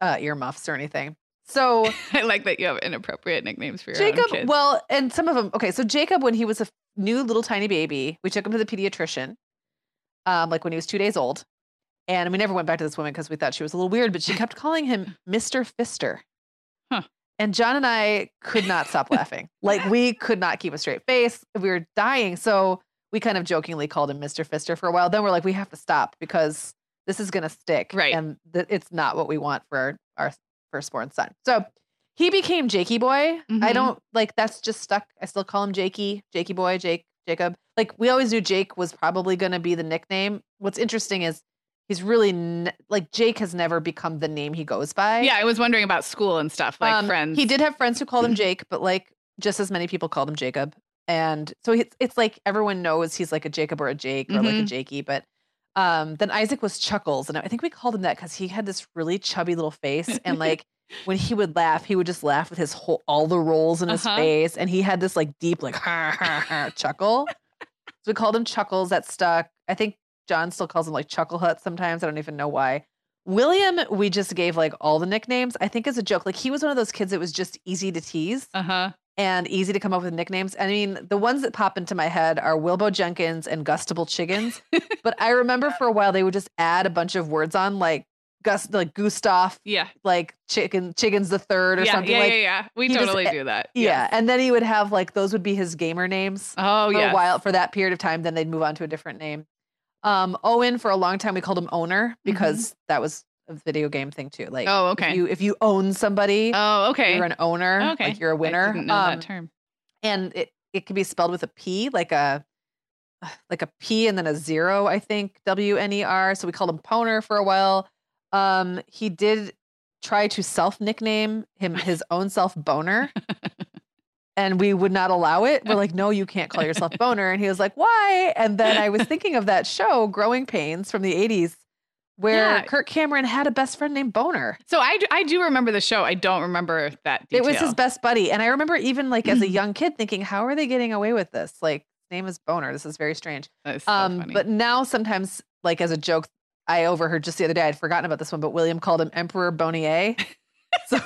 earmuffs or anything. So I like that you have inappropriate nicknames for your Jacob, own kids. Well, and some of them. Okay. So Jacob, when he was a new little tiny baby, we took him to the pediatrician, like when he was 2 days old. And we never went back to this woman because we thought she was a little weird, but she kept calling him Mr. Fister. Huh. And John and I could not stop laughing. Like, we could not keep a straight face. We were dying. So we kind of jokingly called him Mr. Fister for a while. Then we're like, we have to stop because this is going to stick. Right. And it's not what we want for our firstborn son. So he became Jakey Boy. Mm-hmm. I don't like, that's just stuck. I still call him Jakey Boy, Jacob. Like, we always knew Jake was probably going to be the nickname. What's interesting is he's really like, Jake has never become the name he goes by. Yeah. I was wondering about school and stuff, like friends. He did have friends who called him Jake, but like just as many people called him Jacob. And so it's like, everyone knows he's like a Jacob or a Jake or like a Jakey, but then Isaac was Chuckles. And I think we called him that because he had this really chubby little face. And like when he would laugh, he would just laugh with his all the rolls in his face. And he had this like deep, like chuckle. So we called him Chuckles. That stuck. I think John still calls him like Chuckle Hut sometimes. I don't even know why. William, we just gave like all the nicknames, I think, as a joke. Like, he was one of those kids that was just easy to tease and easy to come up with nicknames. I mean, the ones that pop into my head are Wilbo Jenkins and Gustable Chickens. But I remember for a while they would just add a bunch of words on, like Gustav, like Chickens the Third or something. Yeah. We totally do that. Yeah. And then he would have like, those would be his gamer names for a while, for that period of time. Then they'd move on to a different name. Owen, for a long time, we called him Owner because that was a video game thing too. Like, if you own somebody, you're an owner, like you're a winner. I didn't know that term. And it can be spelled with a P, like a P and then a zero, I think, W-N-E-R. So we called him Poner for a while. He did try to self-nickname him his own self Boner. And we would not allow it. We're like, no, you can't call yourself Boner. And he was like, why? And then I was thinking of that show, Growing Pains, from the 80s, where Kirk Cameron had a best friend named Boner. So I do remember the show. I don't remember that detail. It was his best buddy. And I remember even like as a young kid thinking, how are they getting away with this? Like, his name is Boner. This is very strange. That is so funny. But now sometimes, like as a joke, I overheard just the other day, I'd forgotten about this one, but William called him Emperor Bonnier. So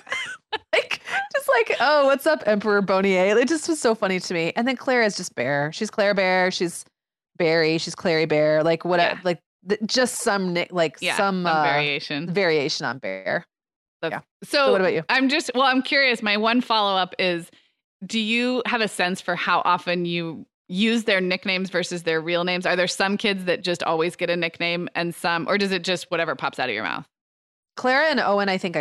like, oh, what's up, Emperor Bonnier? It just was so funny to me. And then Claire is just Bear. She's Claire Bear. She's Barry. She's Clary Bear. Like what? Yeah. Like just some variation on Bear. Yeah. So what about you? I'm curious. My one follow up is, do you have a sense for how often you use their nicknames versus their real names? Are there some kids that just always get a nickname and some, or does it just whatever pops out of your mouth? Clara and Owen, I think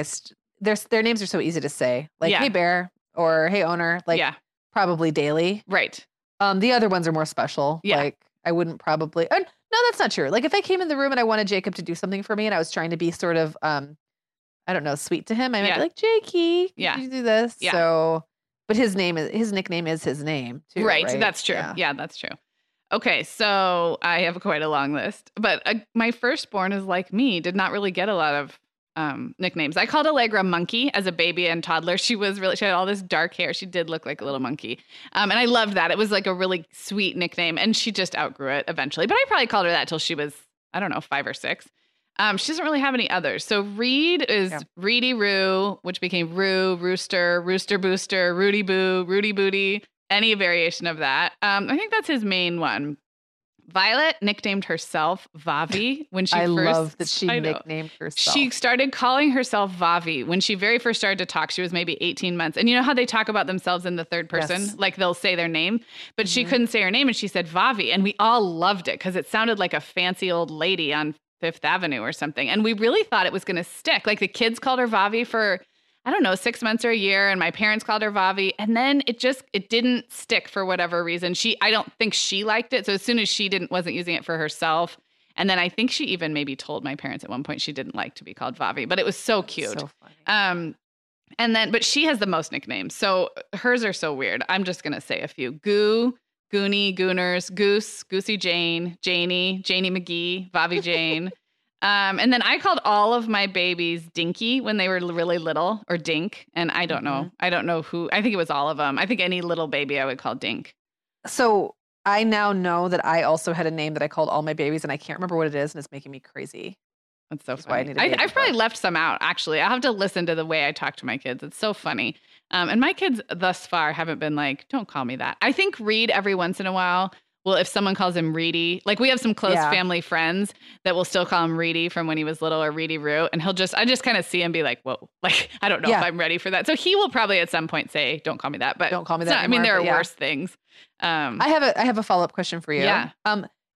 their names are so easy to say, like, hey, Bear, or hey, Owner, like, probably daily. Right. The other ones are more special. Yeah. Like, I wouldn't probably. No, that's not true. Like, if I came in the room and I wanted Jacob to do something for me and I was trying to be sort of, I don't know, sweet to him, I might be like, Jakey, can you do this? Yeah. So, but his nickname is his name, too. Right? That's true. Yeah, that's true. Okay, so I have quite a long list, but my firstborn is like me, did not really get a lot of nicknames. I called Allegra Monkey as a baby and toddler. She had all this dark hair. She did look like a little monkey. And I loved that. It was like a really sweet nickname and she just outgrew it eventually. But I probably called her that till she was, I don't know, 5 or 6. She doesn't really have any others. So Reed is Reedy Roo, which became Roo, Rooster, Rooster Booster, Rudy Boo, Rudy Booty, any variation of that. I think that's his main one. Violet nicknamed herself Vavi when she nicknamed herself. She started calling herself Vavi when she very first started to talk. She was maybe 18 months. And you know how they talk about themselves in the third person? Yes. Like they'll say their name, but she couldn't say her name and she said Vavi. And we all loved it because it sounded like a fancy old lady on Fifth Avenue or something. And we really thought it was going to stick. Like the kids called her Vavi for, I don't know, 6 months or a year. And my parents called her Vavi. And then it didn't stick for whatever reason. I don't think she liked it. So as soon as she wasn't using it for herself. And then I think she even maybe told my parents at one point she didn't like to be called Vavi, but it was so cute. So funny. But she has the most nicknames. So hers are so weird. I'm just going to say a few. Goo, Goonie, Gooners, Goose, Goosey Jane, Janie, Janie McGee, Vavi Jane. And then I called all of my babies Dinky when they were really little, or Dink. And I don't know. I don't know who. I think it was all of them. I think any little baby I would call Dink. So I now know that I also had a name that I called all my babies and I can't remember what it is. And it's making me crazy. That's so funny. I've probably left some out, actually. I'll have to listen to the way I talk to my kids. It's so funny. And my kids thus far haven't been like, don't call me that. I think Reed every once in a while. Well, if someone calls him Reedy, like we have some close family friends that will still call him Reedy from when he was little, or Reedy Roo. And I just kind of see him be like, whoa, like, I don't know if I'm ready for that. So he will probably at some point say, don't call me that, but don't call me that. Anymore, there are worse things. I have a follow-up question for you. Yeah.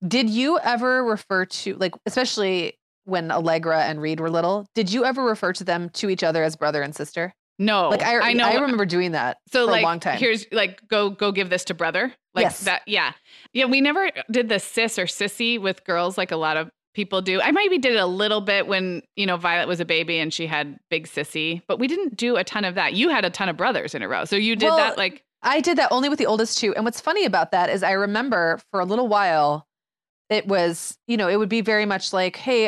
Did you ever refer to, like, especially when Allegra and Reed were little, did you ever refer to them to each other as brother and sister? No, like I know. I remember doing that for a long time. Here's like, go give this to brother. Like that. Yeah. Yeah. We never did the sis or sissy with girls like a lot of people do. I maybe did it a little bit when, you know, Violet was a baby and she had big sissy, but we didn't do a ton of that. You had a ton of brothers in a row. So you did that. Like I did that only with the oldest two. And what's funny about that is I remember for a little while it was, you know, it would be very much like, hey,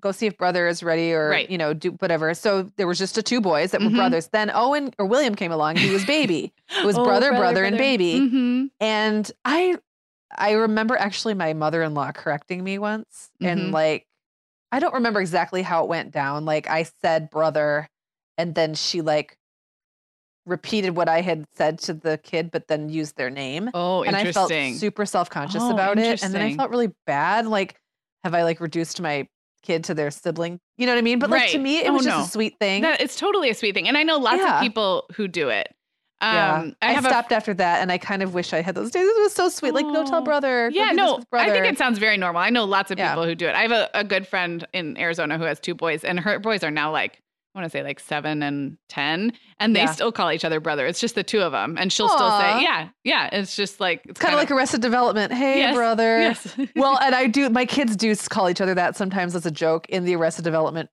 go see if brother is ready or, you know, do whatever. So there was just the two boys that were brothers. Then Owen or William came along. He was baby. It was brother, and baby. Mm-hmm. And I remember actually my mother-in-law correcting me once. And like, I don't remember exactly how it went down. Like I said brother and then she like repeated what I had said to the kid, but then used their name. Oh, interesting. And I felt super self-conscious about it. And then I felt really bad. Like, have I like reduced my kid to their sibling? You know what I mean? But like to me, it was just a sweet thing. It's totally a sweet thing. And I know lots of people who do it. I stopped after that and I kind of wish I had those days. It was so sweet. Like, no, tell brother. Yeah, no, brother. I think it sounds very normal. I know lots of people who do it. I have a good friend in Arizona who has two boys and her boys are now like, I want to say like 7 and 10, and they still call each other brother. It's just the two of them. And she'll still say, it's just like, it's kind of like Arrested Development. Hey, brother. Yes. Well, and my kids do call each other that sometimes as a joke in the Arrested Development,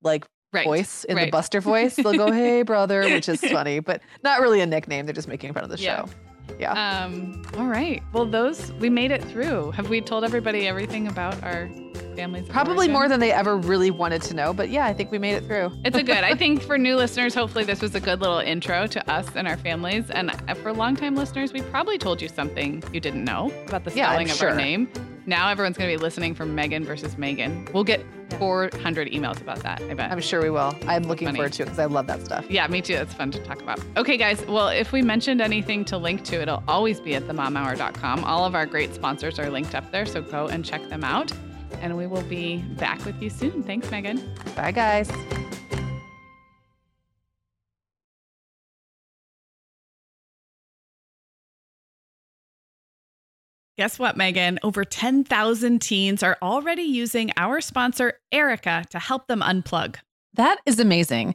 like right. voice in right. the Buster voice. They'll go, hey, brother, which is funny, but not really a nickname. They're just making fun of the yeah. show. Yeah. All right. Well, we made it through. Have we told everybody everything about our families? Probably more than they ever really wanted to know. But yeah, I think we made it through. I think for new listeners, hopefully this was a good little intro to us and our families. And for longtime listeners, we probably told you something you didn't know about the spelling of our name. Now everyone's going to be listening for Meagan versus Meagan. We'll get 400 emails about that, I bet. I'm sure we will. I'm looking forward to it because I love that stuff. Yeah, me too. It's fun to talk about. Okay, guys. Well, if we mentioned anything to link to, it'll always be at themomhour.com. All of our great sponsors are linked up there, so go and check them out. And we will be back with you soon. Thanks, Meagan. Bye, guys. Guess what, Meagan? Over 10,000 teens are already using our sponsor, Erica, to help them unplug. That is amazing.